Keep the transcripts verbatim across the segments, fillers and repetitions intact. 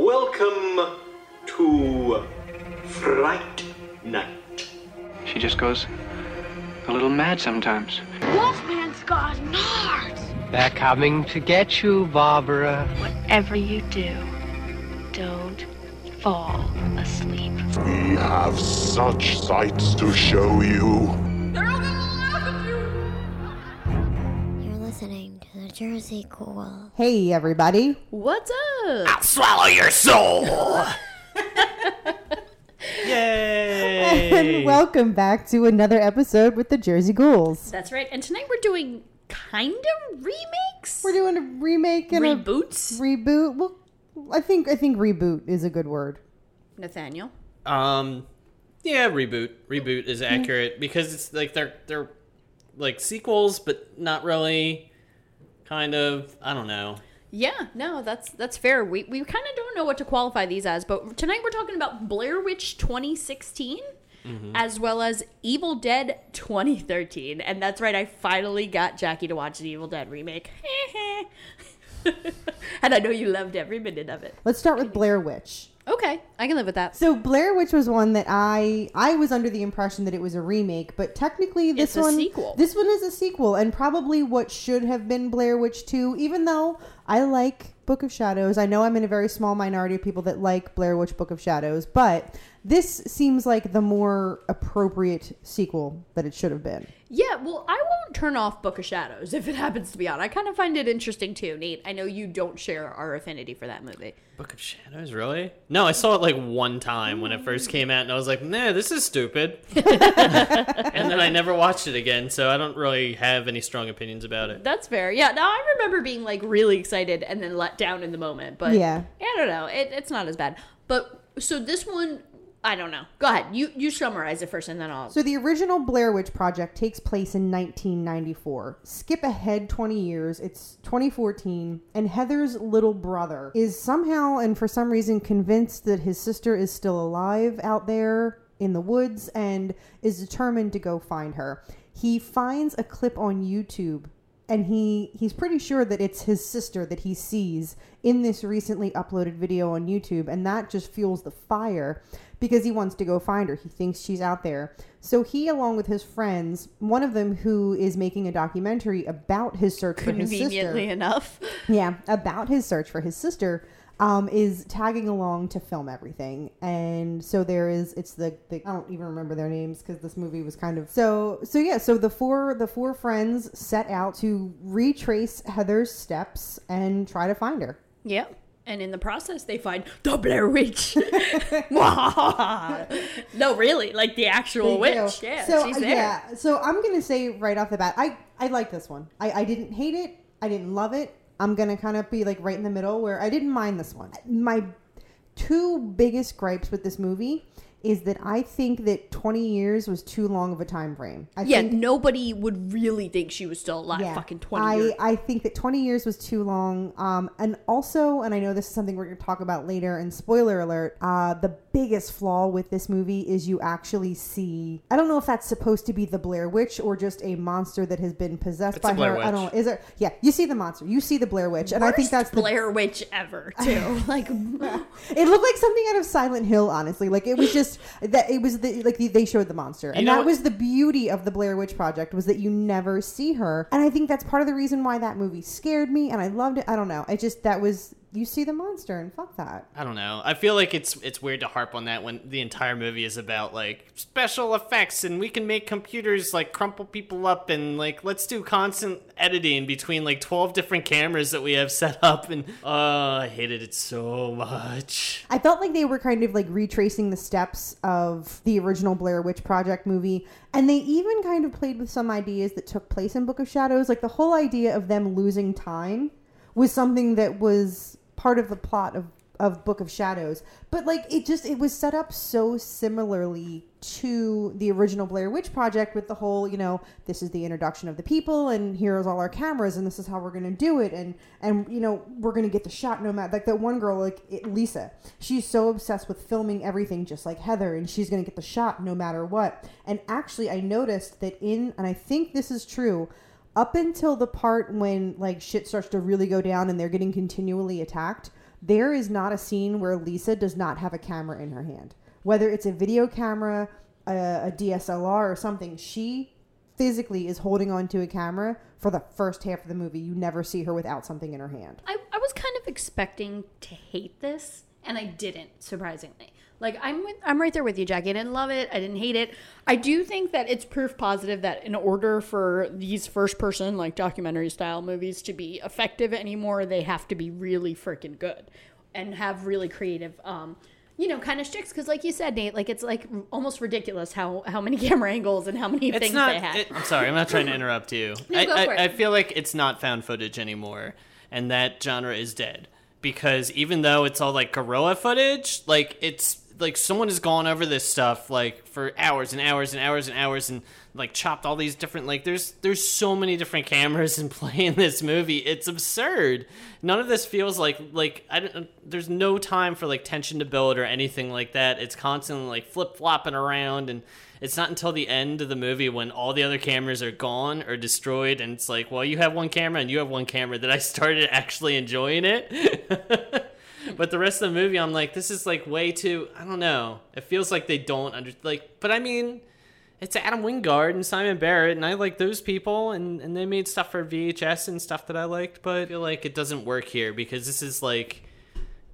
Welcome to Fright Night. She just goes a little mad sometimes. Wolfman's got nards. They're coming to get you, Barbara. Whatever you do, don't fall asleep. We have such sights to show you. They're all gonna laugh at you. You're listening to the Jersey Ghouls. Hey, everybody. What's up? I'll swallow your soul. Yay! And welcome back to another episode with the Jersey Ghouls. That's right. And tonight we're doing kind of remakes. We're doing a remake and reboots. A reboot. Well, I think I think reboot is a good word. Nathaniel. Um, yeah, reboot. Reboot is accurate because it's like they're they're like sequels, but not really. Kind of. I don't know. Yeah, no, that's that's fair. We we kind of don't know what to qualify these as, but tonight we're talking about Blair Witch twenty sixteen, mm-hmm. as well as Evil Dead twenty thirteen. And that's right, I finally got Jackie to watch the Evil Dead remake. And I know you loved every minute of it. Let's start with Blair Witch. Okay, I can live with that. So Blair Witch was one that I I was under the impression that it was a remake, but technically this one... It's a one, sequel. This one is a sequel, and probably what should have been Blair Witch two, even though I like Book of Shadows. I know I'm in a very small minority of people that like Blair Witch Book of Shadows, but this seems like the more appropriate sequel that it should have been. Yeah, well, I won't turn off Book of Shadows if it happens to be on. I kind of find it interesting too, Nate. I know you don't share our affinity for that movie. Book of Shadows, really? No, I saw it like one time when it first came out, and I was like, nah, this is stupid. And then I never watched it again, so I don't really have any strong opinions about it. That's fair. Yeah, no, I remember being like really excited and then let down in the moment, but yeah, I don't know. It, it's not as bad. But so this one... I don't know. Go ahead. You you summarize it first and then I'll... So the original Blair Witch Project takes place in nineteen ninety-four. Skip ahead twenty years. It's twenty fourteen. And Heather's little brother is somehow and for some reason convinced that his sister is still alive out there in the woods and is determined to go find her. He finds a clip on YouTube and he, he's pretty sure that it's his sister that he sees in this recently uploaded video on YouTube. And that just fuels the fire. Because he wants to go find her. He thinks she's out there. So he, along with his friends, one of them who is making a documentary about his search for his sister. Conveniently enough. Yeah, about his search for his sister, um, is tagging along to film everything. And so there is, it's the, the I don't even remember their names because this movie was kind of, so, so yeah, so the four, the four friends set out to retrace Heather's steps and try to find her. Yeah. And in the process, they find the Blair Witch. No, really, like the actual they witch. Do. Yeah, so, she's there. Yeah. So I'm going to say right off the bat, I, I like this one. I, I didn't hate it. I didn't love it. I'm going to kind of be like right in the middle where I didn't mind this one. My two biggest gripes with this movie is that I think that twenty years was too long of a time frame. I yeah, think, nobody would really think she was still alive yeah, fucking twenty I, years. I think that twenty years was too long. Um, and also, and I know this is something we're going to talk about later, and spoiler alert, uh, the biggest flaw with this movie is you actually see, I don't know if that's supposed to be the Blair Witch or just a monster that has been possessed it's by her. Witch. I don't know. Is there, yeah, you see the monster. You see the Blair Witch. Worst and I think that's the Blair Witch ever, too. Like, it looked like something out of Silent Hill, honestly. Like, it was just that it was the, like they showed the monster, and you know that what? Was the beauty of the Blair Witch Project was that you never see her, and I think that's part of the reason why that movie scared me and I loved it. I don't know. I just that was you see the monster and fuck that. I don't know. I feel like it's it's weird to harp on that when the entire movie is about like special effects and we can make computers like crumple people up and like let's do constant editing between like twelve different cameras that we have set up, and oh, uh, I hated it so much. I felt like they were kind of like retracing the steps of the original Blair Witch Project movie, and they even kind of played with some ideas that took place in Book of Shadows, like the whole idea of them losing time was something that was part of the plot of, of Book of Shadows. But like it just it was set up so similarly to the original Blair Witch Project with the whole, you know, this is the introduction of the people and here's all our cameras and this is how we're going to do it, and and you know we're going to get the shot no matter, like that one girl, like it, Lisa, she's so obsessed with filming everything just like Heather, and she's going to get the shot no matter what. And actually I noticed that in, and I think this is true, up until the part when like shit starts to really go down and they're getting continually attacked, there is not a scene where Lisa does not have a camera in her hand. Whether it's a video camera, a, a D S L R or something, she physically is holding onto a camera for the first half of the movie. You never see her without something in her hand. I, I was kind of expecting to hate this and I didn't, surprisingly. Like, I'm with, I'm right there with you, Jackie. I didn't love it. I didn't hate it. I do think that it's proof positive that in order for these first-person, like, documentary-style movies to be effective anymore, they have to be really freaking good and have really creative, um, you know, kind of shticks. Because, like you said, Nate, like, it's, like, almost ridiculous how, how many camera angles and how many it's things not, they have. It, I'm sorry. I'm not trying to interrupt you. No, I, go for I, it. I feel like it's not found footage anymore, and that genre is dead. Because even though it's all, like, guerrilla footage, like, it's... like someone has gone over this stuff like for hours and hours and hours and hours and like chopped all these different, like there's there's so many different cameras in play in this movie. It's absurd. None of this feels like like I don't, there's no time for like tension to build or anything like that. It's constantly like flip flopping around, and it's not until the end of the movie when all the other cameras are gone or destroyed and it's like, well, you have one camera and you have one camera, that I started actually enjoying it. But the rest of the movie, I'm like, this is, like, way too... I don't know. It feels like they don't... under like. But, I mean, it's Adam Wingard and Simon Barrett, and I like those people, and, and they made stuff for V H S and stuff that I liked, but I feel like it doesn't work here because this is, like,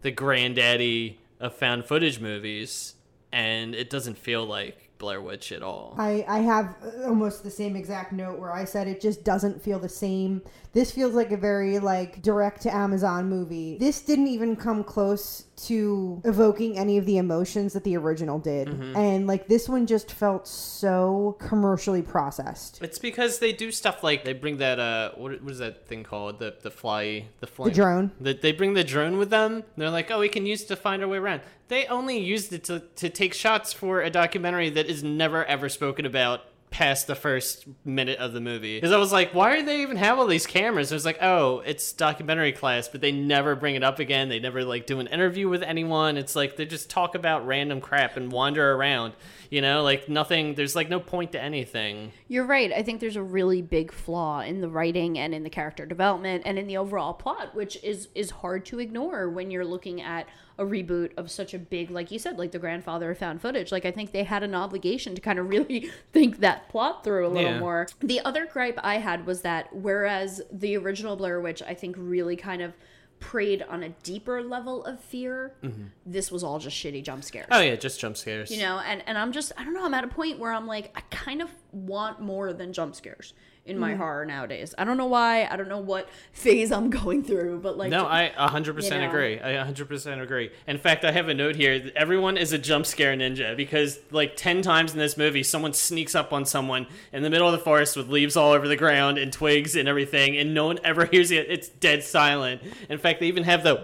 the granddaddy of found footage movies, and it doesn't feel like Blair Witch at all. I, I have almost the same exact note where I said it just doesn't feel the same. This feels like a very like direct to Amazon movie. This didn't even come close to evoking any of the emotions that the original did. Mm-hmm. And like this one just felt so commercially processed. It's because they do stuff like they bring that uh what, what is that thing called, the the fly the fly the drone that they bring the drone with them. They're like, oh, we can use it to find our way around. They only used it to, to take shots for a documentary that is never ever spoken about past the first minute of the movie. Because I was like, why do they even have all these cameras? It was like, oh, it's documentary class, but they never bring it up again. They never like do an interview with anyone. It's like they just talk about random crap and wander around, you know, like nothing. There's like no point to anything. You're right. I think there's a really big flaw in the writing and in the character development and in the overall plot, which is is hard to ignore when you're looking at a reboot of such a big, like you said, like the grandfather of found footage. Like I think they had an obligation to kind of really think that plot through a little yeah. more. The other gripe I had was that whereas the original Blair Witch I think really kind of preyed on a deeper level of fear, mm-hmm. this was all just shitty jump scares. Oh yeah, just jump scares. You know, and, and I'm just, I don't know, I'm at a point where I'm like, I kind of want more than jump scares in my mm. horror nowadays. I don't know why. I don't know what phase I'm going through, but like... No, I one hundred percent you know. agree. I one hundred percent agree. In fact, I have a note here. Everyone is a jump scare ninja because like ten times in this movie, someone sneaks up on someone in the middle of the forest with leaves all over the ground and twigs and everything, and no one ever hears it. It's dead silent. In fact, they even have the...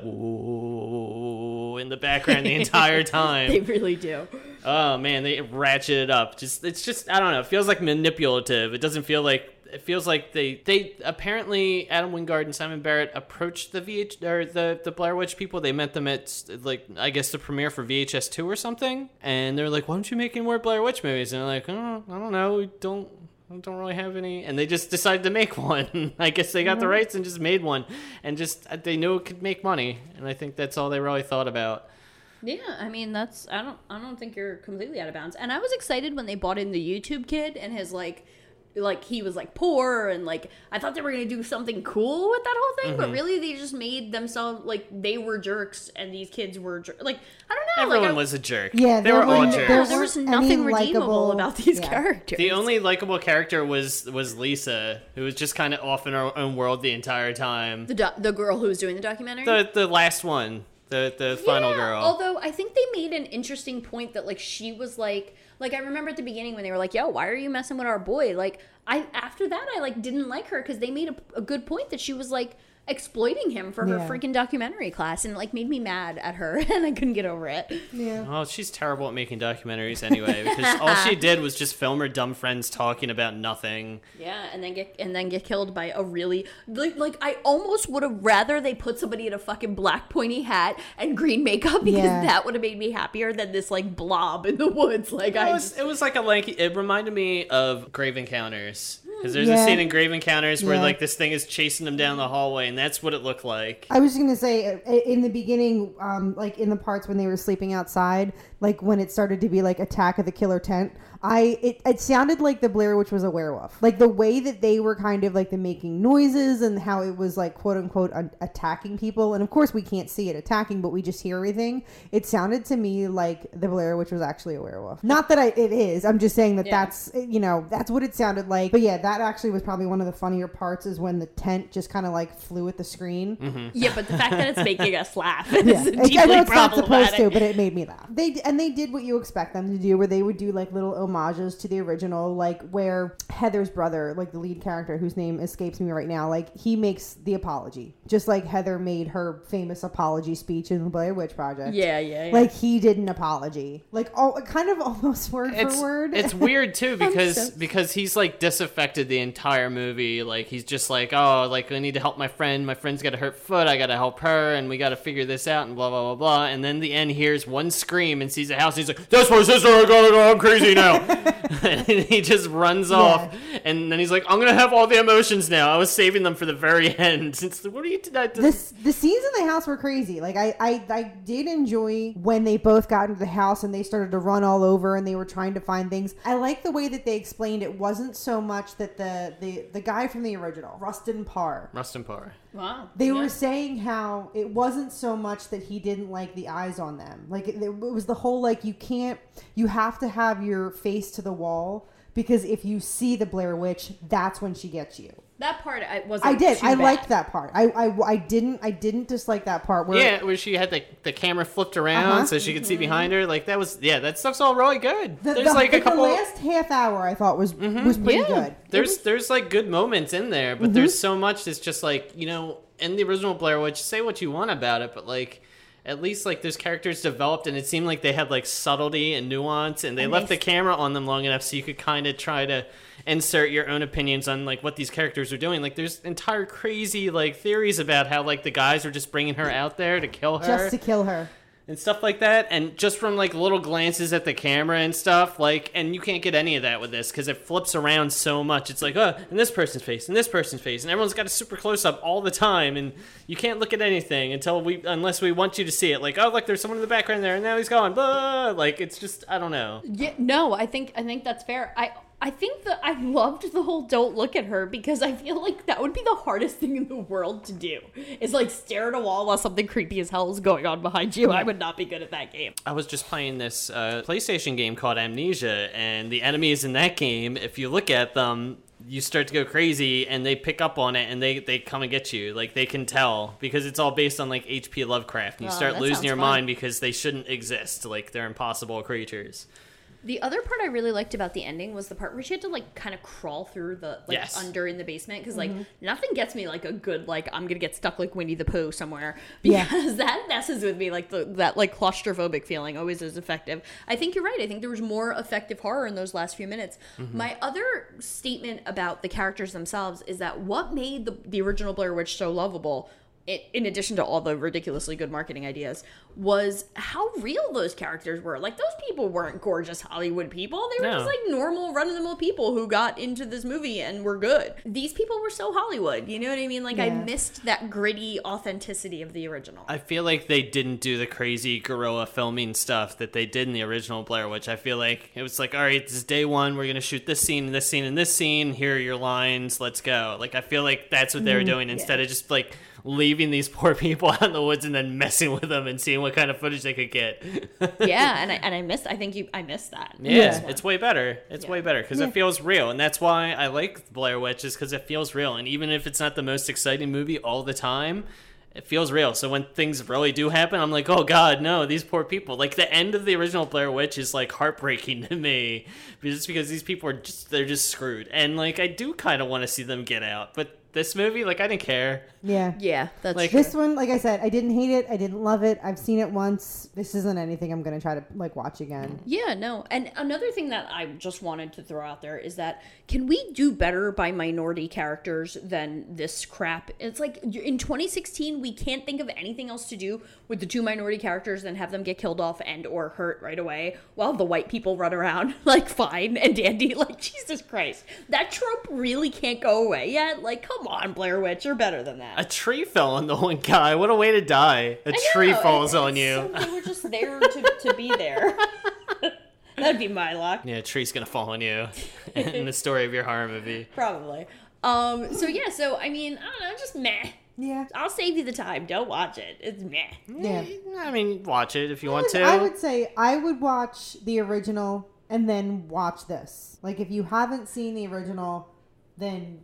in the background the entire time. They really do. Oh, man. They ratchet it up. Just It's just... I don't know. It feels like manipulative. It doesn't feel like... It feels like they, they apparently Adam Wingard and Simon Barrett approached the V H or the, the Blair Witch people. They met them at like I guess the premiere for V H S two or something, and they're like, "Why don't you make any more Blair Witch movies?" And they're like, "Oh, I don't know, we don't we don't really have any." And they just decided to make one. I guess they got mm-hmm. the rights and just made one, and just they knew it could make money, and I think that's all they really thought about. Yeah, I mean that's I don't I don't think you're completely out of bounds. And I was excited when they brought in the YouTube kid and his like. like he was like poor, and like I thought they were gonna do something cool with that whole thing, mm-hmm. but really they just made themselves like they were jerks and these kids were jer- like I don't know. Everyone like, I, was a jerk. Yeah, they were all jerks. There, there was nothing redeemable about these yeah. characters. The only likable character was was Lisa, who was just kind of off in her own world the entire time. The do- the girl who was doing the documentary. The the last one. The the final yeah, girl. Although I think they made an interesting point that like she was like like I remember at the beginning when they were like, yo, why are you messing with our boy? Like I after that I like didn't like her because they made a, a good point that she was like exploiting him for yeah. her freaking documentary class, and it like made me mad at her and I couldn't get over it. Yeah. Oh, she's terrible at making documentaries anyway, because all she did was just film her dumb friends talking about nothing. Yeah, and then get and then get killed by a really like, like I almost would have rather they put somebody in a fucking black pointy hat and green makeup, because yeah. that would have made me happier than this like blob in the woods. Like it I was, just... it was like a lanky. It reminded me of Grave Encounters, because there's yeah. a scene in Grave Encounters where yeah. like this thing is chasing them down the hallway, and that's what it looked like. I was going to say, in the beginning, um, like in the parts when they were sleeping outside, like when it started to be like Attack of the Killer Tent, I it, it sounded like the Blair Witch was a werewolf. Like the way that they were kind of like the making noises and how it was like quote unquote un- attacking people. And of course we can't see it attacking, but we just hear everything. It sounded to me like the Blair Witch was actually a werewolf. Not that I, it is. I'm just saying that yeah. that's, you know, that's what it sounded like. But yeah, that actually was probably one of the funnier parts, is when the tent just kind of like flew at the screen. Mm-hmm. Yeah, but the fact that it's making us laugh is yeah. deeply I know it's not supposed to, but it made me laugh. They and they did what you expect them to do, where they would do like little homages to the original, like where Heather's brother, like the lead character whose name escapes me right now, like he makes the apology, just like Heather made her famous apology speech in the Blair Witch Project. Yeah, yeah, yeah. Like he did an apology, like all kind of almost word it's, for word. It's weird too, because so... because he's like disaffected the entire movie. Like he's just like, oh, like I need to help my friend. My friend's got a hurt foot. I got to help her, and we got to figure this out, and blah blah blah blah. And then the end hears one scream and sees a house. And he's like, "That's my sister. I gotta go. I'm crazy now." And he just runs yeah. off. And then he's like, "I'm gonna have all the emotions now. I was saving them for the very end." It's like, what are you? T- that this the scenes in the house were crazy. Like I, I I did enjoy when they both got into the house and they started to run all over and they were trying to find things. I like the way that they explained it wasn't so much that the the the guy from the original, Rustin Parr. Rustin Parr. Wow. They yeah. were saying how it wasn't so much that he didn't like the eyes on them. Like it, it was the whole, like, you can't, you have to have your face to the wall, because if you see the Blair Witch, that's when she gets you. That part I wasn't. I did. Too I bad. Liked that part. I, I, I didn't. I didn't dislike that part. Where yeah, where she had the the camera flipped around uh-huh. so she could mm-hmm. see behind her. Like that was yeah. That stuff's all really good. The, there's the, like a couple. The last half hour I thought was mm-hmm. was pretty yeah. good. There's was... there's like good moments in there, but mm-hmm. there's so much that's just like, you know, in the original Blair Witch, say what you want about it, but like, at least like those characters developed, and it seemed like they had like subtlety and nuance, and they and left they... the camera on them long enough so you could kind of try to insert your own opinions on like what these characters are doing. Like there's entire crazy like theories about how like the guys are just bringing her out there to kill her, just to kill her and stuff like that, and just from like little glances at the camera and stuff, like, and you can't get any of that with this because it flips around so much. It's like, oh, and this person's face and this person's face, and everyone's got a super close up all the time, and you can't look at anything until we unless we want you to see it. Like, oh, look, there's someone in the background there, and now he's gone. Blah. Like it's just, I don't know. Yeah, no, I think I think that's fair. I. I think that I loved the whole don't look at her, because I feel like that would be the hardest thing in the world to do, is like stare at a wall while something creepy as hell is going on behind you. I would not be good at that game. I was just playing this uh, PlayStation game called Amnesia, and the enemies in that game, if you look at them, you start to go crazy, and they pick up on it, and they, they come and get you. Like, they can tell, because it's all based on, like, H P Lovecraft, and you oh, start losing your fun. mind because they shouldn't exist. Like, they're impossible creatures. The other part I really liked about the ending was the part where she had to, like, kind of crawl through the, like, yes. under in the basement. Because, like, mm-hmm. nothing gets me, like, a good, like, I'm going to get stuck like Winnie the Pooh somewhere. Because yeah. that messes with me. Like, the, that, like, claustrophobic feeling always is effective. I think you're right. I think there was more effective horror in those last few minutes. Mm-hmm. My other statement about the characters themselves is that what made the, the original Blair Witch so lovable it, in addition to all the ridiculously good marketing ideas, was how real those characters were. Like, those people weren't gorgeous Hollywood people. They were no. just like normal run-of-the-mill people who got into this movie and were good. These people were so Hollywood, you know what I mean? Like, yeah. I missed that gritty authenticity of the original. I feel like they didn't do the crazy guerrilla filming stuff that they did in the original Blair Witch. I feel like it was like, all right, this is day one. We're going to shoot this scene, this scene, and this scene. Here are your lines. Let's go. Like, I feel like that's what they were doing mm, instead yeah. of just like leaving these poor people out in the woods and then messing with them and seeing what kind of footage they could get. yeah, and I and I missed. I think you. I missed that. Yeah, yeah. It's way better. It's yeah. way better because yeah. it feels real, and that's why I like Blair Witch, is because it feels real. And even if it's not the most exciting movie all the time, it feels real. So when things really do happen, I'm like, oh God, no, these poor people. Like, the end of the original Blair Witch is like heartbreaking to me, just because these people are just they're just screwed, and like I do kind of want to see them get out, but. This movie, like, I didn't care. Yeah. Yeah, that's like, true. This one, like I said, I didn't hate it. I didn't love it. I've seen it once. This isn't anything I'm going to try to, like, watch again. Yeah, no. And another thing that I just wanted to throw out there is that, can we do better by minority characters than this crap? It's like, in twenty sixteen, we can't think of anything else to do with the two minority characters than have them get killed off and or hurt right away while the white people run around, like, fine and dandy. Like, Jesus Christ. That trope really can't go away yet. Like, come Come on, Blair Witch, you're better than that. A tree fell on the one guy. What a way to die. A tree falls on you. They were just there to, to be there. That'd be my luck. Yeah, a tree's gonna fall on you in the story of your horror movie. Probably. Um, so yeah, so I mean, I don't know, just meh. Yeah. I'll save you the time. Don't watch it. It's meh. Yeah. I mean, watch it if you I want would, to. I would say I would watch the original and then watch this. Like, if you haven't seen the original, then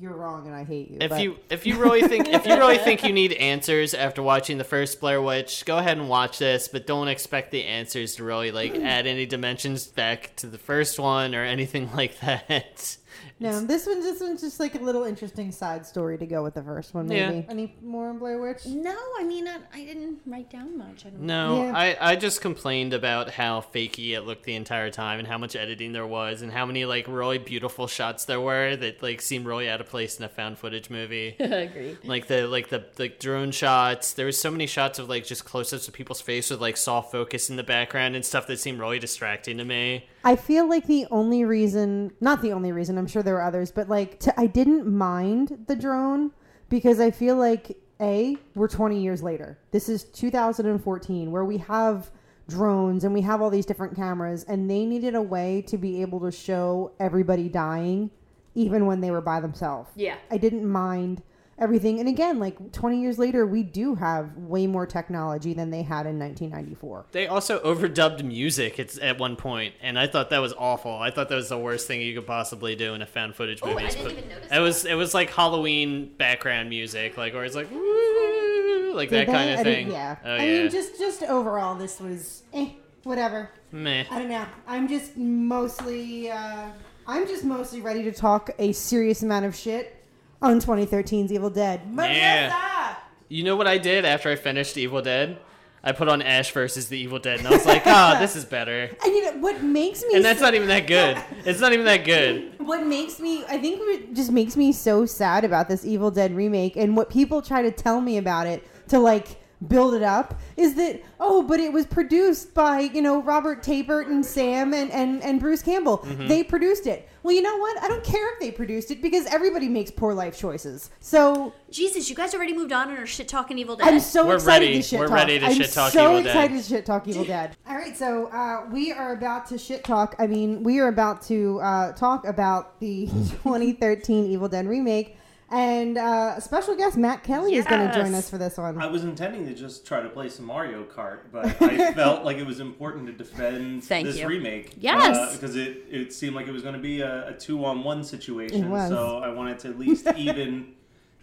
you're wrong, and I hate you. If but. you if you really think if you really think you need answers after watching the first Blair Witch, go ahead and watch this, but don't expect the answers to really like add any dimensions back to the first one or anything like that. No, it's, this one's this one's just like a little interesting side story to go with the first one. Maybe yeah. Any more on Blair Witch? No, I mean I, I didn't write down much. I don't no, yeah. I I just complained about how fakey it looked the entire time, and how much editing there was, and how many like really beautiful shots there were that like seemed really out of place in a found footage movie. Agreed. Like the like the like drone shots. There was so many shots of like just close ups of people's face with like soft focus in the background and stuff that seemed really distracting to me. I feel like the only reason, not the only reason, I'm sure there were others, but like to, I didn't mind the drone because I feel like, A, we're twenty years later. This is two thousand fourteen where we have drones and we have all these different cameras, and they needed a way to be able to show everybody dying even when they were by themselves. Yeah. I didn't mind everything. And again, like twenty years later, we do have way more technology than they had in nineteen ninety-four. They also overdubbed music it's at one point, and I thought that was awful. I thought that was the worst thing you could possibly do in a found footage movie. I didn't even notice that. It was it was like Halloween background music, like where it's like woo, like that kind of thing. Yeah. Oh, yeah. I mean, just just overall, this was eh, whatever. Meh. I don't know. I'm just mostly uh, I'm just mostly ready to talk a serious amount of shit on twenty thirteen's Evil Dead. Yeah. You know what I did after I finished Evil Dead? I put on Ash versus the Evil Dead, and I was like, oh, this is better. And you know what makes me... And that's so- not even that good. It's not even that good. What makes me... I think it just makes me so sad about this Evil Dead remake, and what people try to tell me about it to, like, build it up, is that, oh, but it was produced by, you know, Robert Tapert and Sam and, and, and Bruce Campbell. Mm-hmm. They produced it. Well, you know what? I don't care if they produced it, because everybody makes poor life choices. So... Jesus, you guys already moved on and are shit-talking Evil Dead. I'm so We're excited ready. to shit-talk. We're ready to shit-talk so Evil Dead. I'm so excited to shit-talk Evil Dead. All right, so uh, we are about to shit-talk. I mean, we are about to uh, talk about the twenty thirteen Evil Dead remake. And uh, special guest Matt Kelly yes. is going to join us for this one. I was intending to just try to play some Mario Kart, but I felt like it was important to defend Thank this you. remake. Yes. Uh, because it, it seemed like it was going to be a, a two-on-one situation. It was. So I wanted to at least even...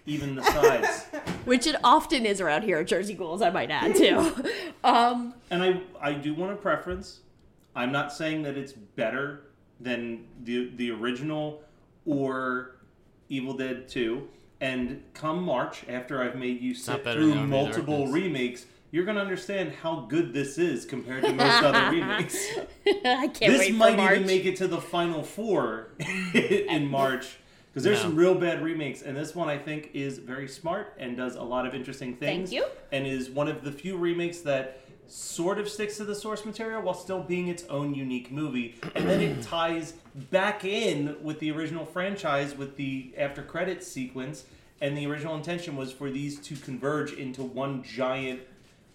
Even the sides. Which it often is around here at Jersey Ghouls, I might add, too. Um, and I I do want a preference. I'm not saying that it's better than the the original or Evil Dead two. And come March, after I've made you sit through multiple remakes, you're going to understand how good this is compared to most other remakes. I can't this wait for March. This might even make it to the final four in March. Because there's no. some real bad remakes, and this one I think is very smart and does a lot of interesting things. Thank you. And is one of the few remakes that sort of sticks to the source material while still being its own unique movie. And then it ties back in with the original franchise with the after credits sequence. And the original intention was for these to converge into one giant,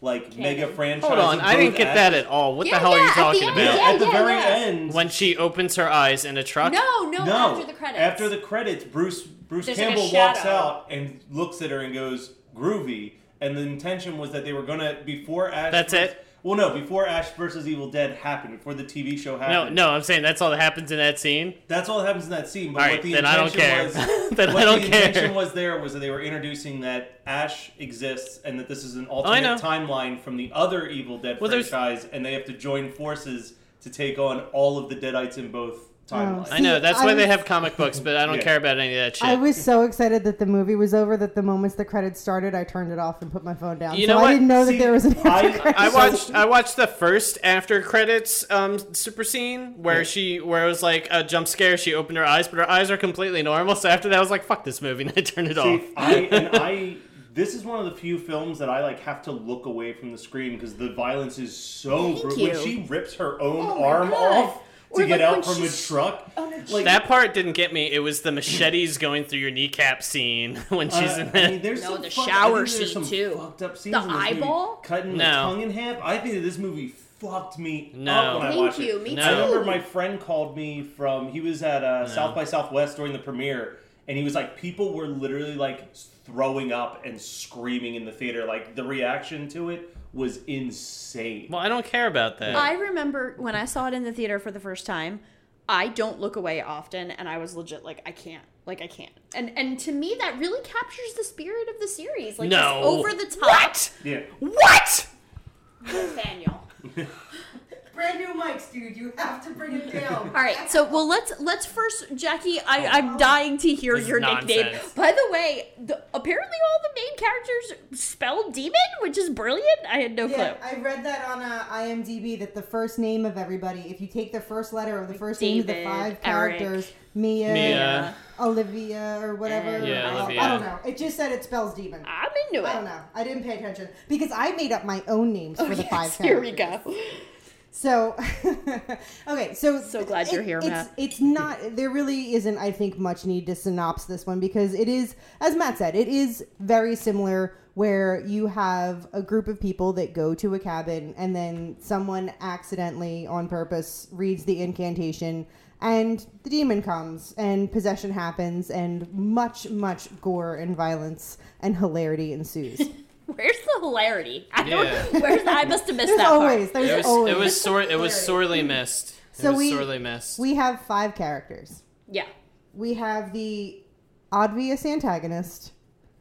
like, Cannon. mega franchise. Hold on, I didn't get acts. that at all. What yeah, the hell yeah, are you talking about? End, yeah, at the yeah, very yeah. end. When she opens her eyes in a truck? No, no, no, after the credits. After the credits, Bruce, Bruce Campbell like walks out and looks at her and goes, groovy. And the intention was that they were going to, before Ash... That's versus, it? Well, no, before Ash versus Evil Dead happened, before the T V show happened. No, no, I'm saying that's all that happens in that scene? That's all that happens in that scene. But all right, what the then I don't care. Was, then I don't care. What the intention was there was that they were introducing that Ash exists and that this is an alternate timeline from the other Evil Dead well, franchise, there's... and they have to join forces to take on all of the Deadites in both. Oh, see, I know, that's I why was, they have comic books, but I don't yeah. care about any of that shit. I was so excited that the movie was over that the moments the credits started, I turned it off and put my phone down. You know so what? I didn't know see, that there was an after I, I watched I watched the first after credits um, super scene where yeah. she where it was like a jump scare, she opened her eyes, but her eyes are completely normal, so after that I was like, fuck this movie, and I turned it see, off. I and I This is one of the few films that I like have to look away from the screen because the violence is so brutal. When she rips her own oh arm off to or get like out from a truck. Like, that part didn't get me. It was the machetes going through your kneecap scene when she's uh, in the... I mean, there's no, some the fuck, shower scene, too. Fucked up scenes the in eyeball? Movie. Cutting no. the tongue in half. I think that this movie fucked me no. up when Thank I watched you. it. Me no. too. I remember my friend called me from... He was at uh, no. South by Southwest during the premiere, and he was like, people were literally like throwing up and screaming in the theater. Like, the reaction to it was insane. Well, I don't care about that. I remember when I saw it in the theater for the first time, I don't look away often, and I was legit like, I can't. Like, I can't. And and to me, that really captures the spirit of the series. Like, no. it's over the top. What? Yeah. What? Nathaniel. Brand new mics, dude. You have to bring it down. All right. So, well, let's let's first, Jackie, I, oh, I'm dying to hear your nickname. Nonsense. By the way, the, apparently all the main characters spell demon, which is brilliant. I had no yeah, clue. I read that on uh, IMDb that the first name of everybody, if you take the first letter of the first David, name of the five characters, Eric, Mia, Mia, Olivia, or whatever. Yeah, uh, Olivia. I don't know. It just said it spells demon. I'm into it. I don't know. I didn't pay attention because I made up my own names for oh, the yes, five characters. Here we go. So, okay, so... So glad it, you're here, it's, Matt. It's not... There really isn't, I think, much need to synopsis this one because it is, as Matt said, it is very similar where you have a group of people that go to a cabin and then someone accidentally, on purpose, reads the incantation and the demon comes and possession happens and much, much gore and violence and hilarity ensues. Where's the hilarity? I don't. Yeah. Where's the, I must have missed there's that always, part. There's it was, always. It was sore. It was sorely missed. It so was we, sorely missed. We have five characters. Yeah. We have the obvious antagonist.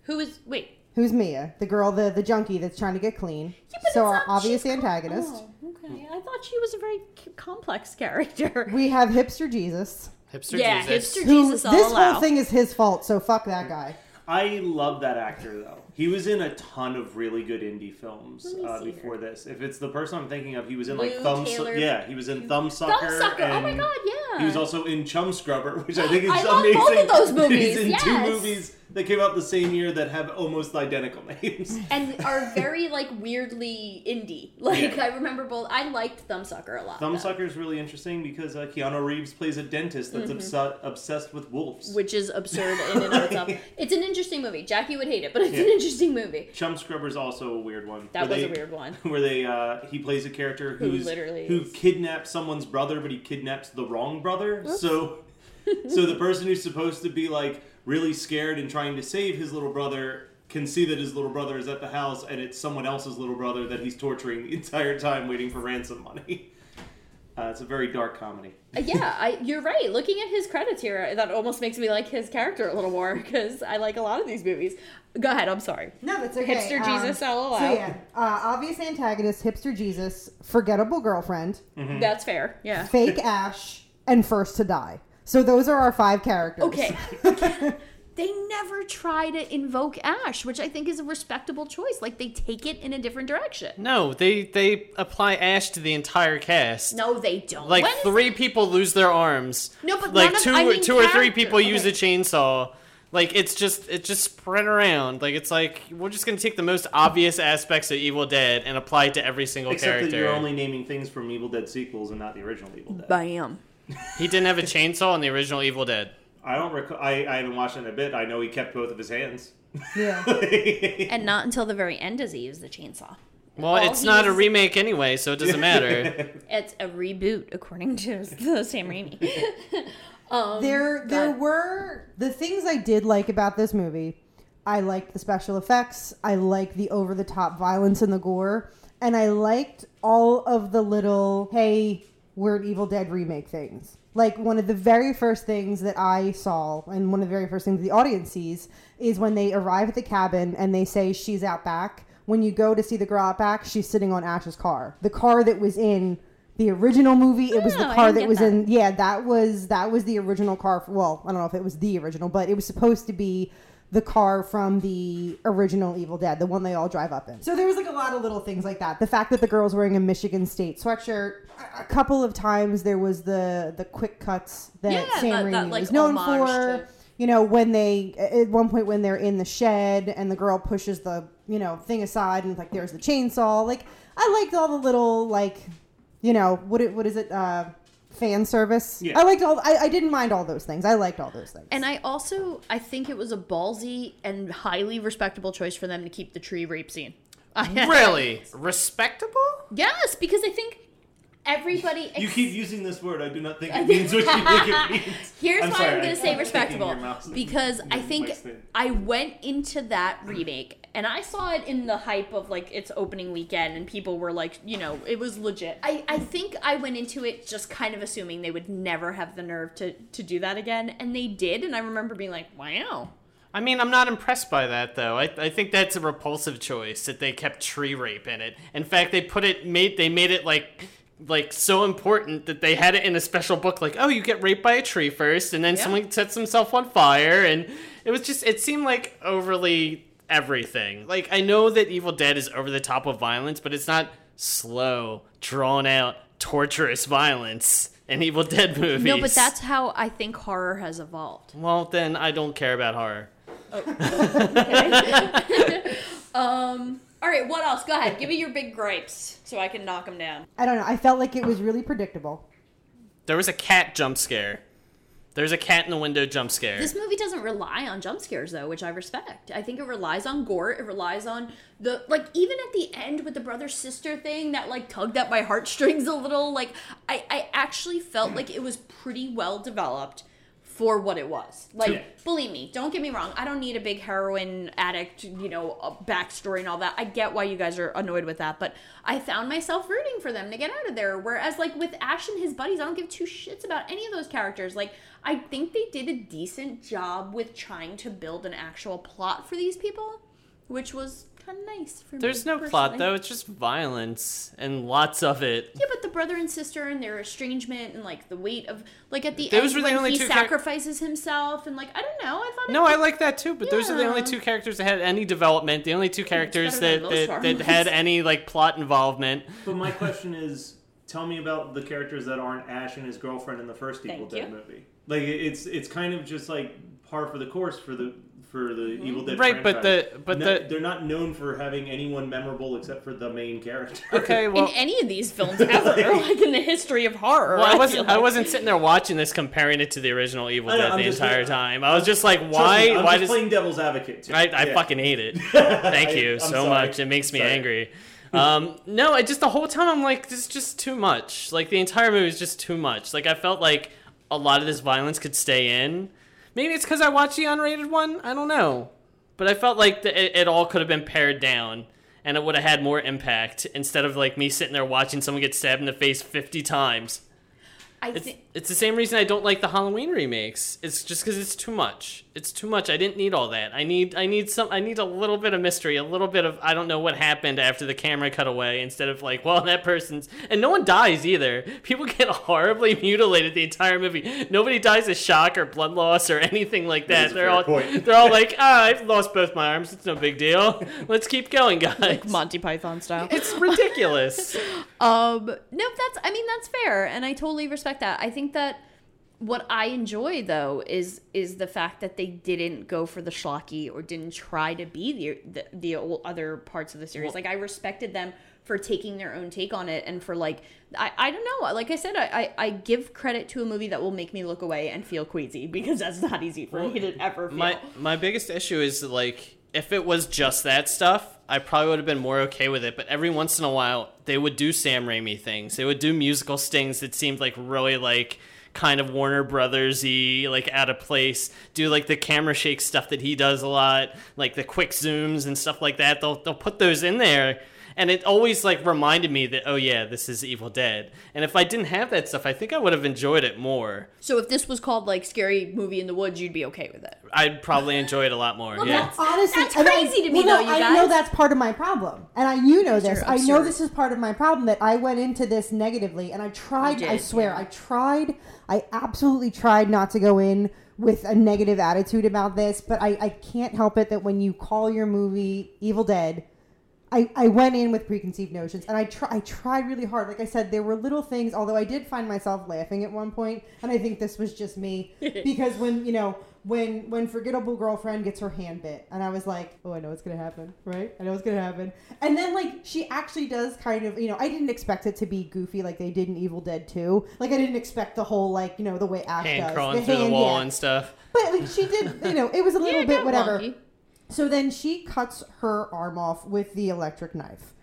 Who is wait? Who's Mia? The girl, the, the junkie that's trying to get clean. Yeah, but so it's our not, obvious antagonist. Oh, okay. I thought she was a very complex character. We have hipster Jesus. Hipster yeah, Jesus. Yeah, hipster who, Jesus. All this allow. whole thing is his fault. So fuck that guy. I love that actor, though. He was in a ton of really good indie films uh, before her. this. If it's the person I'm thinking of, he was in like Thumbsucker. Yeah, he was in Thumbsucker. Thumbsucker. Oh my god, yeah. He was also in Chum Scrubber, which I think is I love amazing. Both of those movies. He's in yes. two movies that came out the same year that have almost identical names and are very like weirdly indie. Like yeah. I remember both. I liked Thumbsucker a lot. Thumbsucker is really interesting because uh, Keanu Reeves plays a dentist that's mm-hmm. obs- obsessed with wolves, which is absurd in and of itself. It's an interesting movie. Jackie would hate it, but it's yeah. an interesting movie. Chum Scrubber is also a weird one. That was they, a weird one. Where they uh, he plays a character who's who, literally who kidnaps someone's brother, but he kidnaps the wrong brother. Oops. So so the person who's supposed to be like. really scared and trying to save his little brother can see that his little brother is at the house and it's someone else's little brother that he's torturing the entire time waiting for ransom money. Uh, it's a very dark comedy. yeah, I, you're right. Looking at his credits here, that almost makes me like his character a little more because I like a lot of these movies. Go ahead, I'm sorry. No, that's okay. Hipster um, Jesus, L O L. So yeah, uh, obvious antagonist, hipster Jesus, forgettable girlfriend. Mm-hmm. That's fair, yeah. Fake Ash, and first to die. So those are our five characters. Okay. they never try to invoke Ash, which I think is a respectable choice. Like, they take it in a different direction. No, they they apply Ash to the entire cast. No, they don't. Like, three people lose their arms. No, but like two, of, I mean, two or three people okay. use a chainsaw. Like, it's just it's just spread around. Like, it's like we're just gonna take the most obvious aspects of Evil Dead and apply it to every single Except character. Except that you're only naming things from Evil Dead sequels and not the original Evil Dead. Bam. He didn't have a chainsaw in the original Evil Dead. I don't recall. I, I haven't watched it in a bit. I know he kept both of his hands. Yeah. And not until the very end does he use the chainsaw. Well, All it's not uses... a remake anyway, so it doesn't matter. It's a reboot, according to the Sam Raimi. um, there, there but... were the things I did like about this movie. I liked the special effects. I liked the over-the-top violence and the gore, and I liked all of the little hey, we're an Evil Dead remake things. Like, one of the very first things that I saw, and one of the very first things the audience sees, is when they arrive at the cabin and they say she's out back. When you go to see the girl out back, she's sitting on Ash's car. The car that was in the original movie, it was the car that was in... Yeah, that was that was the original car. For, well, I don't know if it was the original, but it was supposed to be the car from the original Evil Dead, the one they all drive up in. So there was, like, a lot of little things like that. The fact that the girl's wearing a Michigan State sweatshirt... A couple of times there was the, the quick cuts that yeah, Sam Raimi was like, known for. To... You know, when they, at one point when they're in the shed and the girl pushes the, you know, thing aside and like, there's the chainsaw. Like, I liked all the little, like, you know, what it, what is it? Uh, fan service. Yeah. I liked all, I, I didn't mind all those things. I liked all those things. And I also, I think it was a ballsy and highly respectable choice for them to keep the tree rape scene. Really? Respectable? Yes, because I think... Everybody, ex- you keep using this word. I do not think it means what you think it means. Here's I'm why sorry, I'm going to say respectable, because I think I went into that remake and I saw it in the hype of like its opening weekend, and people were like, you know, it was legit. I, I think I went into it just kind of assuming they would never have the nerve to to do that again, and they did. And I remember being like, wow. I mean, I'm not impressed by that, though. I, I think that's a repulsive choice that they kept tree rape in it. In fact, they put it made they made it like. like so important that they had it in a special book, like, oh, you get raped by a tree first, and then yeah. someone sets himself on fire, and it was just, it seemed like overly everything. Like, I know that Evil Dead is over the top of violence, but it's not slow, drawn out, torturous violence in Evil Dead movies. No, but that's how I think horror has evolved. Well, then I don't care about horror. Oh. Okay. um... All right, what else? Go ahead. Give me your big gripes so I can knock them down. I don't know. I felt like it was really predictable. There was a cat jump scare. There's a cat in the window jump scare. This movie doesn't rely on jump scares, though, which I respect. I think it relies on gore. It relies on the, like, even at the end with the brother-sister thing that, like, tugged at my heartstrings a little. Like, I, I actually felt like it was pretty well developed. For what it was. Like, yeah. Believe me, don't get me wrong. I don't need a big heroin addict, you know, backstory and all that. I get why you guys are annoyed with that, but I found myself rooting for them to get out of there. Whereas, like, with Ash and his buddies, I don't give two shits about any of those characters. Like, I think they did a decent job with trying to build an actual plot for these people, which was kind of nice for me. There's no plot, though. It's just violence and lots of it. Yeah, but the brother and sister and their estrangement and, like, the weight of... Like, at the end when he sacrifices himself and, like, I don't know. I thought... No, I like that, too, but those are the only two characters that had any development, the only two characters that that had any, like, plot involvement. But my question is, tell me about the characters that aren't Ash and his girlfriend in the first Evil Dead movie. Like, it's it's kind of just, like, par for the course for the... For the mm-hmm. Evil Dead right, franchise. Right, but the but no, the they're not known for having anyone memorable except for the main character. Okay, well, in any of these films ever, like in the history of horror. Well, I wasn't I, like... I wasn't sitting there watching this comparing it to the original Evil Dead know, the just, entire time. I was just like, why? Me, I'm why just does... playing devil's advocate too. I, I yeah. fucking hate it. Thank you I, so sorry. much. It makes me sorry. angry. um, no, I just the whole time I'm like, this is just too much. Like the entire movie is just too much. Like I felt like a lot of this violence could stay in. Maybe it's because I watched the unrated one. I don't know. But I felt like the, it, it all could have been pared down and it would have had more impact instead of like me sitting there watching someone get stabbed in the face fifty times. I it's, th- it's the same reason I don't like the Halloween remakes. It's just because it's too much. It's too much. I didn't need all that. I need I need some. I need a little bit of mystery, a little bit of I don't know what happened after the camera cut away. Instead of like, well, that person's and no one dies either. People get horribly mutilated the entire movie. Nobody dies of shock or blood loss or anything like that. that they're all point. they're all like, ah, I've lost both my arms. It's no big deal. Let's keep going, guys. Like Monty Python style. It's ridiculous. um, no, that's I mean that's fair, and I totally respect that. I think that what I enjoy though is is the fact that they didn't go for the schlocky or didn't try to be the the, the other parts of the series. Like I respected them for taking their own take on it and for like I, I don't know. Like I said, I, I, I give credit to a movie that will make me look away and feel queasy because that's not easy for me to ever feel. My my biggest issue is like if it was just that stuff, I probably would have been more okay with it. But every once in a while, they would do Sam Raimi things. They would do musical stings that seemed like really like kind of Warner Brothers-y, like out of place. Do like the camera shake stuff that he does a lot, like the quick zooms and stuff like that. They'll they'll put those in there. And it always like reminded me that, oh yeah, this is Evil Dead. And if I didn't have that stuff, I think I would have enjoyed it more. So if this was called like Scary Movie in the Woods, you'd be okay with it. I'd probably enjoy it a lot more. Well, yeah. That's, honestly, that's crazy I, to me well, though, no, you guys. I know that's part of my problem. And I you know this. Sure, I know sure. this is part of my problem that I went into this negatively and I tried did, I swear, yeah. I tried I absolutely tried not to go in with a negative attitude about this, but I, I can't help it that when you call your movie Evil Dead, I, I went in with preconceived notions, and I, try, I tried really hard. Like I said, there were little things, although I did find myself laughing at one point, and I think this was just me, because when, you know, when when Forgettable Girlfriend gets her hand bit, and I was like, oh, I know what's going to happen, right? I know what's going to happen. And then, like, she actually does kind of, you know, I didn't expect it to be goofy like they did in Evil Dead two. Like, I didn't expect the whole, like, you know, the way Ash hand does. Crawling the through hand through the wall yeah. and stuff. But, like, she did, you know, it was a little yeah, bit whatever. Wonky. So then she cuts her arm off with the electric knife.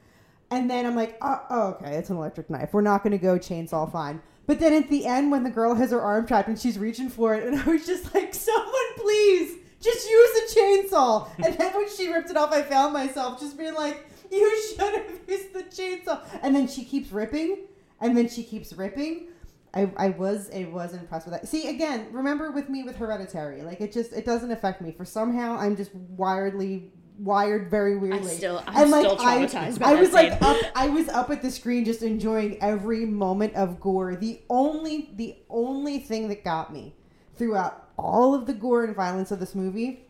And then I'm like, oh, oh okay, it's an electric knife. We're not going to go chainsaw fine. But then at the end, when the girl has her arm trapped and she's reaching for it, and I was just like, someone please, just use a chainsaw. And then when she ripped it off, I found myself just being like, you should have used the chainsaw. And then she keeps ripping, and then she keeps ripping. I, I was I was impressed with that. See, again, remember with me with Hereditary, like it just it doesn't affect me. For somehow I'm just wiredly wired very weirdly. I'm still, I'm and, like, still traumatized. I, by I that was scene. like up, I was up at the screen just enjoying every moment of gore. The only the only thing that got me throughout all of the gore and violence of this movie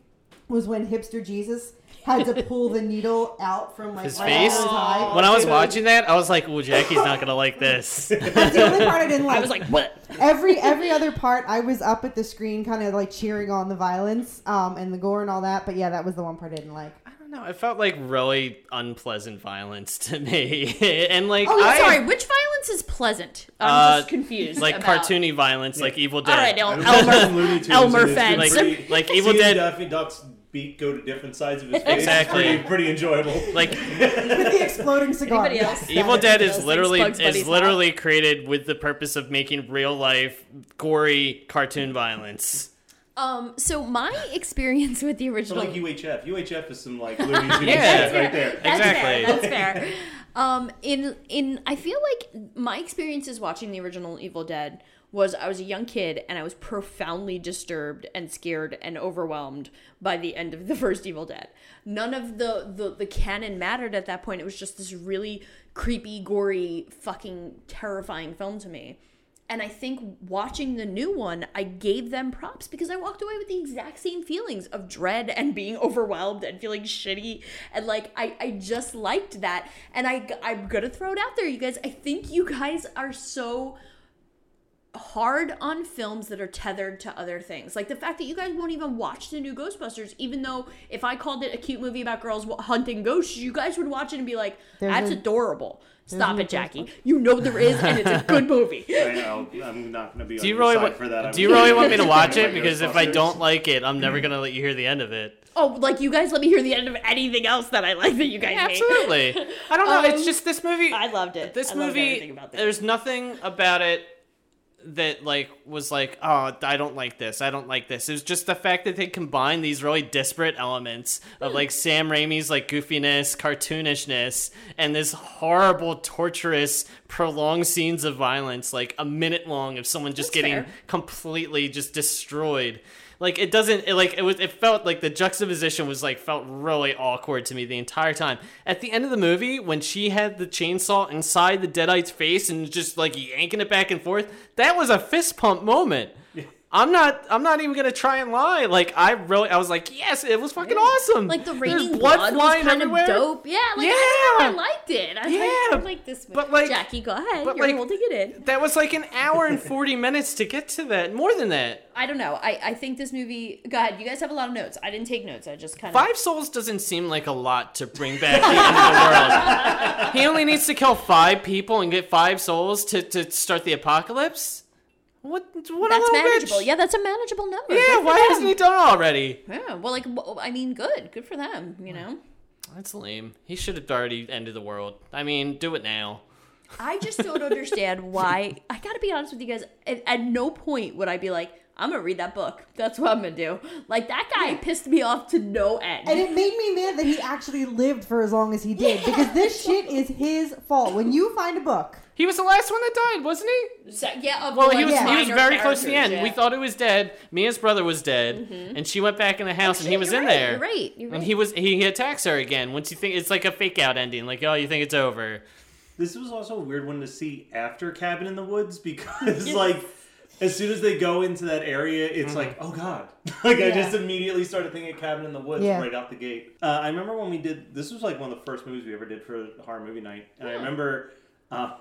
was when hipster Jesus had to pull the needle out from like his face. High. When I was watching that, I was like, "Well, Jackie's not gonna like this." That's the only part I didn't like. I was like, "What?" Every every other part, I was up at the screen, kind of like cheering on the violence um, and the gore and all that. But yeah, that was the one part I didn't like. I don't know. It felt like really unpleasant violence to me, and like, oh, I'm sorry, which violence is pleasant? I'm uh, just confused. Like about... cartoony violence, yeah. like Evil Dead. All right, El- Elmer, Elmer Fed, like, like Evil Dead. Daffy Duck's beat go to different sides of his face. Exactly. Pretty, pretty enjoyable. Like with the exploding cigar. Anybody else? Evil Dead is literally is literally out. created with the purpose of making real life gory cartoon violence. Um, so my experience with the original, so like U H F. U H F is some like Looney Tunes yeah, right there. That's exactly. Fair, that's fair. Um, in in I feel like my experiences watching the original Evil Dead was I was a young kid and I was profoundly disturbed and scared and overwhelmed by the end of the first Evil Dead. None of the, the, the canon mattered at that point. It was just this really creepy, gory, fucking terrifying film to me. And I think watching the new one, I gave them props because I walked away with the exact same feelings of dread and being overwhelmed and feeling shitty. And like, I, I just liked that. And I, I'm gonna throw it out there, you guys. I think you guys are so... hard on films that are tethered to other things. Like the fact that you guys won't even watch the new Ghostbusters, even though if I called it a cute movie about girls hunting ghosts, you guys would watch it and be like, that's adorable. Stop it, Jackie. You know there is, and it's a good movie. I know. I'm not going to be on your side for that. Do you really want me to watch it? Because if I don't like it, I'm never going to let you hear the end of it. Oh, like you guys let me hear the end of anything else that I like that you guys yeah, hate. Absolutely. I don't know. Um, it's just this movie. I loved it. This I movie, about this. There's nothing about it that like was like, oh, I don't like this. I don't like this. It was just the fact that they combined these really disparate elements of like Sam Raimi's like goofiness, cartoonishness, and this horrible, torturous, prolonged scenes of violence, like a minute long of someone just That's getting fair. completely just destroyed. Like it doesn't it, like it was. It felt like the juxtaposition was like felt really awkward to me the entire time. At the end of the movie, when she had the chainsaw inside the Deadite's face and just like yanking it back and forth, that was a fist pump moment. Yeah. I'm not. I'm not even gonna try and lie. Like I really, I was like, yes, it was fucking yeah. awesome. Like the raining blood, blood was kind everywhere. of dope. Yeah, like yeah. I liked it. I was yeah. like, I like this movie. But like, Jackie, go ahead. You're like, holding it in. That was like an hour and forty minutes to get to that. More than that. I don't know. I, I think this movie. Go ahead. You guys have a lot of notes. I didn't take notes. I just kind of. Five souls doesn't seem like a lot to bring back the end of the world. He only needs to kill five people and get five souls to, to start the apocalypse. What? What? That's manageable. Bitch. Yeah, that's a manageable number. Yeah, why them. hasn't he done it already? Yeah, well, like, I mean, good. Good for them, you know? That's lame. He should have already ended the world. I mean, do it now. I just don't understand why. I gotta be honest with you guys. At, at no point would I be like, I'm gonna read that book. That's what I'm gonna do. Like, that guy yeah. pissed me off to no end. And it made me mad that he actually lived for as long as he did. Yeah. Because this shit is his fault. When you find a book... He was the last one that died, wasn't he? So, yeah. Well, he was, yeah. he was very close to the end. Yeah. We thought he was dead. Mia's brother was dead, mm-hmm. and she went back in the house, oh, shit, and he was in right, there. You're right. You're right. And he was he, he attacks her again. Once you think it's like a fake out ending, like oh, you think it's over. This was also a weird one to see after Cabin in the Woods because like as soon as they go into that area, it's mm-hmm. like oh god, like yeah. I just immediately started thinking of Cabin in the Woods yeah. right out the gate. Uh, I remember when we did this was like one of the first movies we ever did for horror movie night, and yeah. I remember. Uh,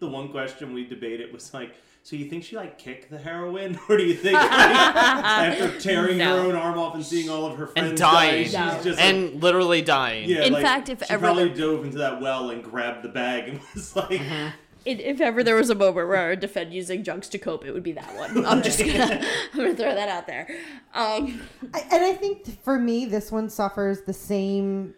The one question we debated was like, so you think she like kicked the heroin, or do you think like, after tearing no. her own arm off and seeing all of her friends and dying, die, she's just and like, literally dying? Yeah, in like, fact, if she ever probably there... dove into that well and grabbed the bag and was like, uh-huh. it, if ever there was a moment where I would defend using junks to cope, it would be that one. I'm just gonna, I'm gonna throw that out there. Um, I, and I think for me, this one suffers the same,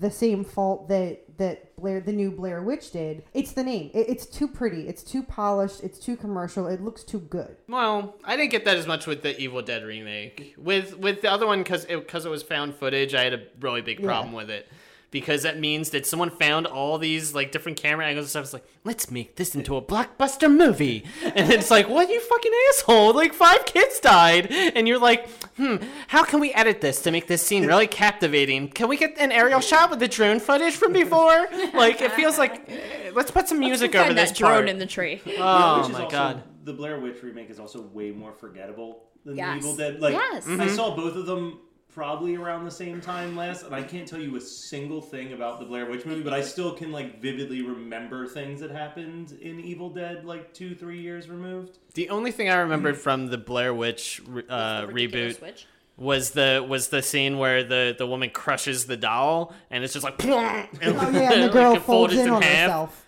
the same fault that. that Blair, the new Blair Witch did. It's the name. It, it's too pretty. It's too polished. It's too commercial. It looks too good. Well, I didn't get that as much with the Evil Dead remake. With with the other one, because it, it was found footage, I had a really big problem yeah. with it. Because that means that someone found all these like different camera angles and stuff. It's like, let's make this into a blockbuster movie. And it's like, what, you fucking asshole? Like five kids died. And you're like, hmm, how can we edit this to make this scene really captivating? Can we get an aerial shot with the drone footage from before? Like, it feels like, let's put some music over this drone part. In the tree. Oh, yeah, my also, God. The Blair Witch remake is also way more forgettable than yes. the Evil Dead. Like, yes. I saw both of them. Probably around the same time last, and I can't tell you a single thing about the Blair Witch movie, but I still can like vividly remember things that happened in Evil Dead like two, three years removed. The only thing I remembered from the Blair Witch uh, reboot witch? was the was the scene where the, the woman crushes the doll, and it's just like, and, oh yeah, and the girl like, folds in, in on half. herself.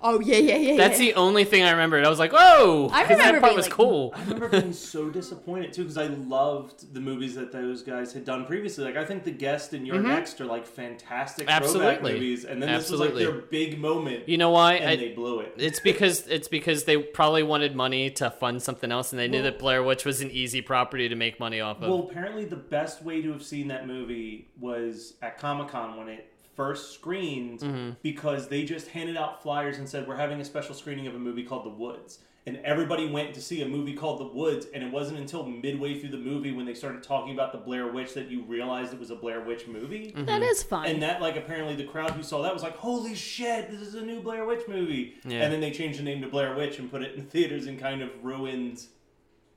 Oh, yeah, yeah, yeah. That's yeah. the only thing I remembered. I was like, whoa! I remember that part was like, cool. I remember being so disappointed, too, because I loved the movies that those guys had done previously. Like, I think The Guest and Your mm-hmm. Next are, like, fantastic Absolutely. throwback movies. And then Absolutely. this was, like, their big moment. You know why? And I, they blew it. It's because it's because they probably wanted money to fund something else, and they well, knew that Blair Witch was an easy property to make money off of. Well, apparently the best way to have seen that movie was at Comic-Con when it first screened mm-hmm. because they just handed out flyers and said, we're having a special screening of a movie called The Woods. And everybody went to see a movie called The Woods, and it wasn't until midway through the movie when they started talking about the Blair Witch that you realized it was a Blair Witch movie. Mm-hmm. That is fun. And that, like, apparently the crowd who saw that was like, holy shit, this is a new Blair Witch movie. Yeah. And then they changed the name to Blair Witch and put it in theaters and kind of ruined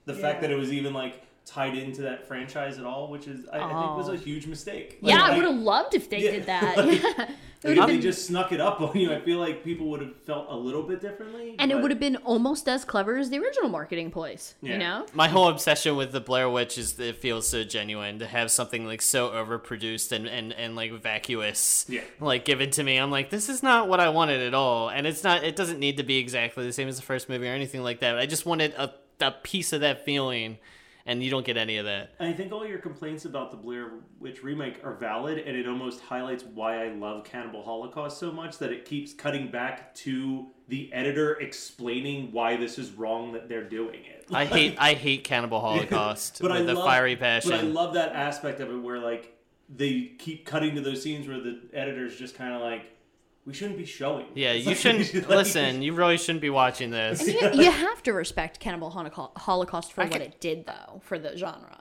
the yeah. fact that it was even, like, tied into that franchise at all, which is I, oh. I think was a huge mistake. Like, yeah, I like, would have loved if they yeah, did that. Like, yeah. If been... they just snuck it up on you, I feel like people would have felt a little bit differently. And but... it would have been almost as clever as the original marketing ploys. Yeah. You know, my whole obsession with the Blair Witch is that it feels so genuine to have something like so overproduced and and and like vacuous, yeah. like given to me. I'm like, this is not what I wanted at all, and it's not. It doesn't need to be exactly the same as the first movie or anything like that. I just wanted a, a piece of that feeling. and you don't get any of that. I think all your complaints about the Blair Witch remake are valid, and it almost highlights why I love Cannibal Holocaust so much, that it keeps cutting back to the editor explaining why this is wrong that they're doing it. I hate I hate Cannibal Holocaust but with I a love, fiery passion. But I love that aspect of it where, like, they keep cutting to those scenes where the editor's just kind of like, we shouldn't be showing. Yeah, you shouldn't. Like, listen, you really shouldn't be watching this. You, you have to respect Cannibal Holocaust for I what can, it did, though, for the genre.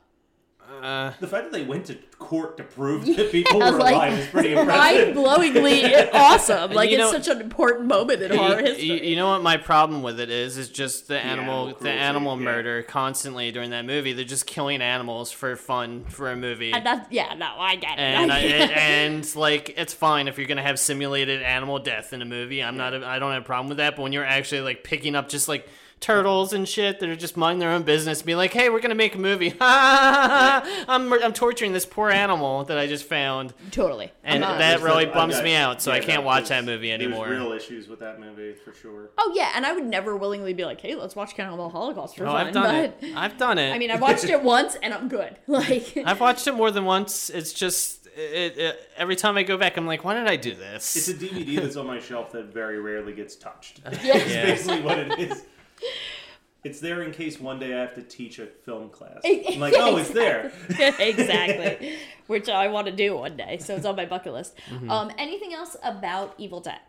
Uh, the fact that they went to court to prove yeah, that people were like, alive is pretty impressive. Mind-blowingly awesome. Like, you it's know, such an important moment in you, horror history. You, you know what my problem with it is? Is just the animal, yeah, the animal yeah. murder constantly during that movie. They're just killing animals for fun for a movie. And that's, yeah, no, I get it. And, I, it, and like, it's fine if you're gonna have simulated animal death in a movie. I'm yeah. not. A, I don't have a problem with that. But when you're actually like picking up, just like. Turtles and shit that are just minding their own business, be like, hey, we're gonna make a movie. I'm I'm torturing this poor animal that I just found. Totally, and that really like, bums me out, so yeah, I can't watch that movie anymore. There's real issues with that movie for sure. Oh yeah, and I would never willingly be like, hey, let's watch Cannibal Holocaust for oh, fun. I've done but, it. I've done it. I mean, I watched it once and I'm good. Like I've watched it more than once. It's just it, it, every time I go back, I'm like, why did I do this? It's a D V D that's on my shelf that very rarely gets touched. That's yeah. yeah. basically what it is. It's there in case one day I have to teach a film class. I'm like, oh, it's there. Exactly. Which I want to do one day, so it's on my bucket list. Mm-hmm. Um, anything else about Evil Dead?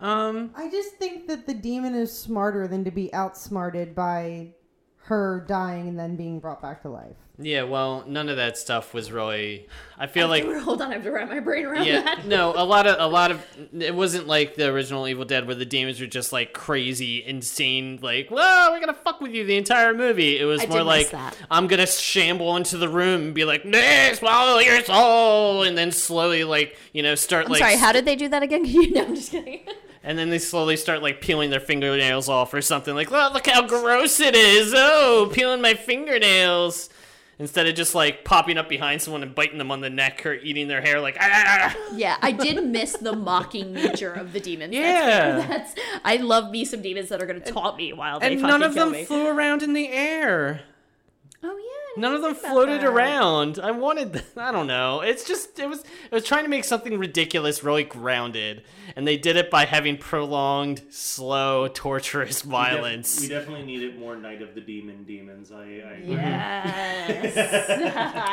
Um, I just think that the demon is smarter than to be outsmarted by her dying and then being brought back to life. Yeah, well, none of that stuff was really. I feel I like hold on, I have to wrap my brain around yeah, that. No, a lot of a lot of it wasn't like the original Evil Dead where the demons were just like crazy, insane, like, whoa, we're gonna fuck with you the entire movie. It was I more like I'm gonna shamble into the room and be like, nah, swallow your soul, and then slowly like you know start I'm like. Sorry, how did they do that again? No, I'm just kidding. And then they slowly start, like, peeling their fingernails off or something. Like, oh, look how gross it is. Oh, peeling my fingernails. Instead of just, like, popping up behind someone and biting them on the neck or eating their hair, like, ah. Yeah, I did miss the mocking nature of the demons. Yeah. That's, that's, I love me some demons that are going to taunt me while they fucking kill me. And none of them flew around in the air. Oh, yeah. None of them floated that. around. I wanted them. I don't know. It's just, it was it was trying to make something ridiculous really grounded. And they did it by having prolonged, slow, torturous violence. We, def- we definitely needed more Night of the Demon demons. I, I Yes.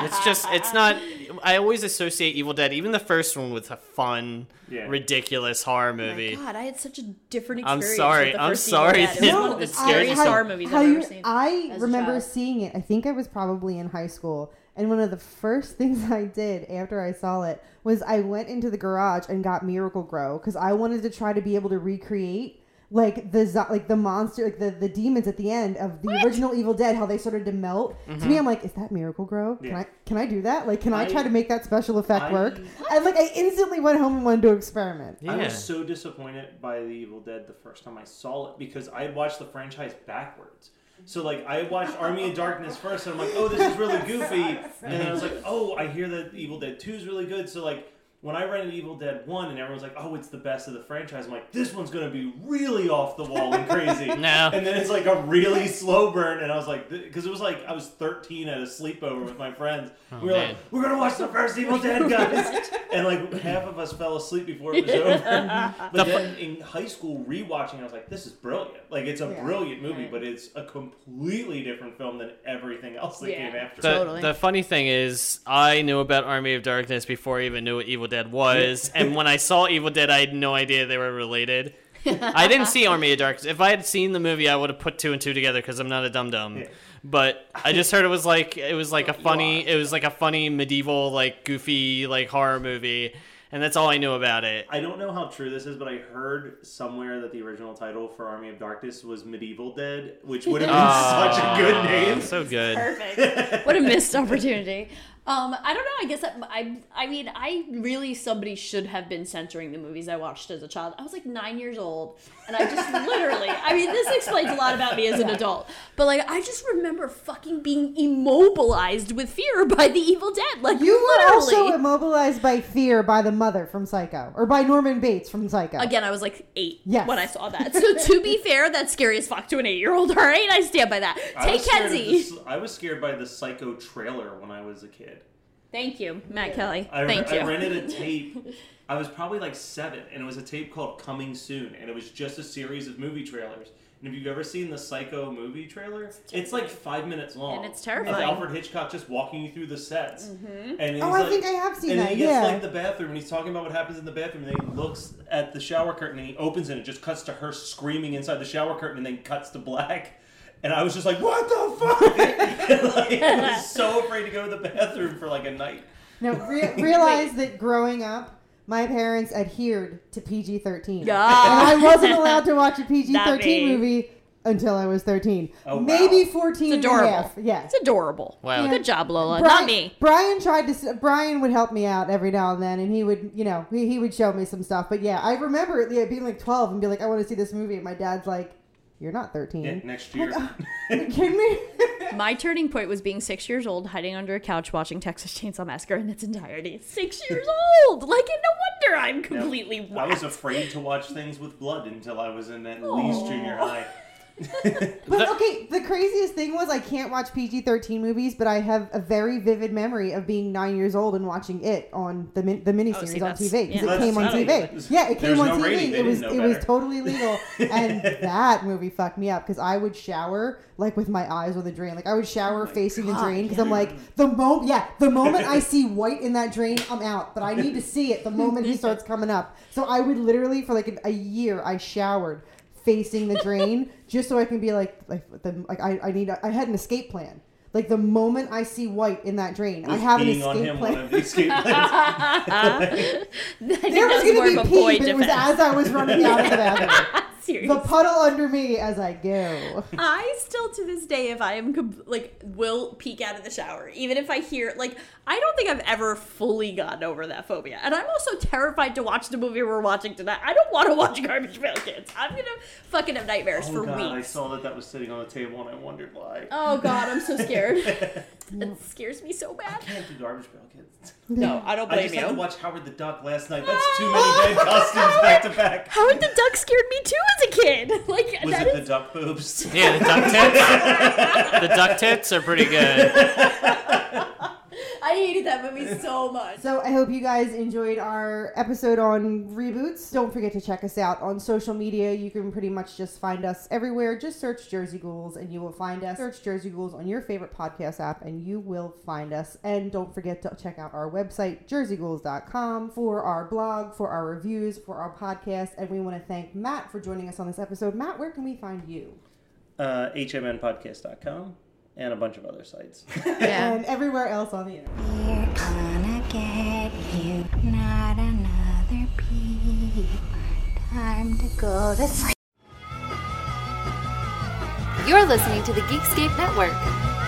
It's just, it's not, I always associate Evil Dead, even the first one, with a fun, yeah. ridiculous horror movie. Oh my God, I had such a different experience. I'm sorry. With the first I'm sorry. It's no, the scariest I, horror movies I've ever seen. I remember seeing it. I think I was probably Probably in high school, and one of the first things I did after I saw it was I went into the garage and got Miracle-Gro because I wanted to try to be able to recreate like the like the monster, like the, the demons at the end of the what? original Evil Dead, how they started to melt. Mm-hmm. To me, I'm like, is that Miracle-Gro? Yeah. Can I can I do that? Like, can I, I try to make that special effect I, work? I like I instantly went home and wanted to experiment. Yeah. I was so disappointed by the Evil Dead the first time I saw it because I had watched the franchise backwards. So, like, I watched Army of Darkness first, and I'm like, oh, this is really goofy. And then I was like, oh, I hear that Evil Dead two is really good. So, like, when I rented Evil Dead one, and everyone's like, oh, it's the best of the franchise, I'm like, this one's going to be really off the wall and crazy. No. And then it's, like, a really slow burn, and I was like, because it was like, I was thirteen at a sleepover with my friends. Oh, we were man. like, we're going to watch the first Evil Dead, guys. And, like, half of us fell asleep before it was over. But then in high school, rewatching, I was like, this is brilliant. Like, it's a yeah. brilliant movie, right. but it's a completely different film than everything else that yeah. came after. The, totally. The funny thing is, I knew about Army of Darkness before I even knew what Evil Dead Dead was, and when I saw Evil Dead, I had no idea they were related. I didn't see Army of Darkness. If I had seen the movie, I would have put two and two together because I'm not a dum dum. Yeah. But I just heard it was like it was like a funny, it was like a funny medieval, like goofy, like horror movie, and that's all I knew about it. I don't know how true this is, but I heard somewhere that the original title for Army of Darkness was Medieval Dead, which would have been oh, such a good name. So good, perfect. What a missed opportunity. Um, I don't know. I guess that, I. I mean, I really somebody should have been censoring the movies I watched as a child. I was like nine years old, and I just literally. I mean, this explains a lot about me as an adult. But like, I just remember fucking being immobilized with fear by the Evil Dead. Like you literally. were also immobilized by fear by the mother from Psycho, or by Norman Bates from Psycho. Again, I was like eight yes. when I saw that. So to be fair, that's scary as fuck to an eight-year-old, all right? I stand by that. I Take Kenzie. The, I was scared by the Psycho trailer when I was a kid. Thank you, Matt yeah. Kelly. I, Thank I, you. I rented a tape. I was probably like seven, and it was a tape called Coming Soon, and it was just a series of movie trailers. And if you've ever seen the Psycho movie trailer, it's, it's like five minutes long. And it's terrifying. It's Alfred Hitchcock just walking you through the sets. Mm-hmm. And oh, like, I think I have seen and that, And he gets yeah. like the bathroom, and he's talking about what happens in the bathroom, and then he looks at the shower curtain, and he opens it, and it just cuts to her screaming inside the shower curtain, and then cuts to black. And I was just like, what the fuck? Like, I was so afraid to go to the bathroom for like a night. Now, re- realize that growing up, my parents adhered to P G thirteen. Yeah. And I wasn't allowed to watch a P G thirteen movie until I was thirteen. Oh, wow. Maybe fourteen and a half. Yeah. It's adorable. Wow. And good job, Lola. Brian, Not me. Brian tried to Brian would help me out every now and then, and he would, you know, he, he would show me some stuff. But yeah, I remember it, yeah, being like twelve and be like, I want to see this movie, and my dad's like, you're not thirteen. Yeah, next year. Like, oh, are you kidding me? My turning point was being six years old, hiding under a couch, watching Texas Chainsaw Massacre in its entirety. Six years old! Like, no wonder I'm completely now, whacked. I was afraid to watch things with blood until I was in at Aww. least junior high. But okay, the craziest thing was I can't watch P G thirteen movies, but I have a very vivid memory of being nine years old and watching it on the min- the miniseries oh, see, on T V because yeah. it came on T V. Yeah, it came on no T V. Rating. It was it better. was totally legal, and that movie fucked me up because I would shower like with my eyes on the drain. Like I would shower oh facing God, the drain because yeah. I'm like the moment yeah the moment I see white in that drain, I'm out. But I need to see it the moment he starts coming up. So I would literally for like an, a year I showered facing the drain just so I can be like like, the, like I, I need I had an escape plan. Like the moment I see white in that drain, I have an escape on him plan. One of the escape plans. There was going to be pee, but it was as I was running out of the bathroom. Seriously. The puddle under me as I go. I still to this day, if I am like, will peek out of the shower, even if I hear like, I don't think I've ever fully gotten over that phobia, and I'm also terrified to watch the movie we're watching tonight. I don't want to watch Garbage Pail Kids. I'm gonna fucking have nightmares oh, for God, weeks. I saw that that was sitting on the table, and I wondered why. Oh God, I'm so scared. It scares me so bad. I can't do Garbage Pail Kids. No, I don't blame you. I just you. had to watch Howard the Duck last night. That's oh, too many bad costumes Howard, back to back. Howard the Duck scared me too as a kid. Like was that it is... the duck boobs? Yeah, the duck tits. The duck tits are pretty good. I hated that movie so much. So I hope you guys enjoyed our episode on reboots. Don't forget to check us out on social media. You can pretty much just find us everywhere. Just search Jersey Ghouls and you will find us. Search Jersey Ghouls on your favorite podcast app and you will find us. And don't forget to check out our website, jersey ghouls dot com, for our blog, for our reviews, for our podcast. And we want to thank Matt for joining us on this episode. Matt, where can we find you? Uh, H M N podcast dot com. And a bunch of other sites. Yeah. And everywhere else on the internet. We're gonna get you, not another peep. Time to go to sleep. You're listening to the Geekscape Network.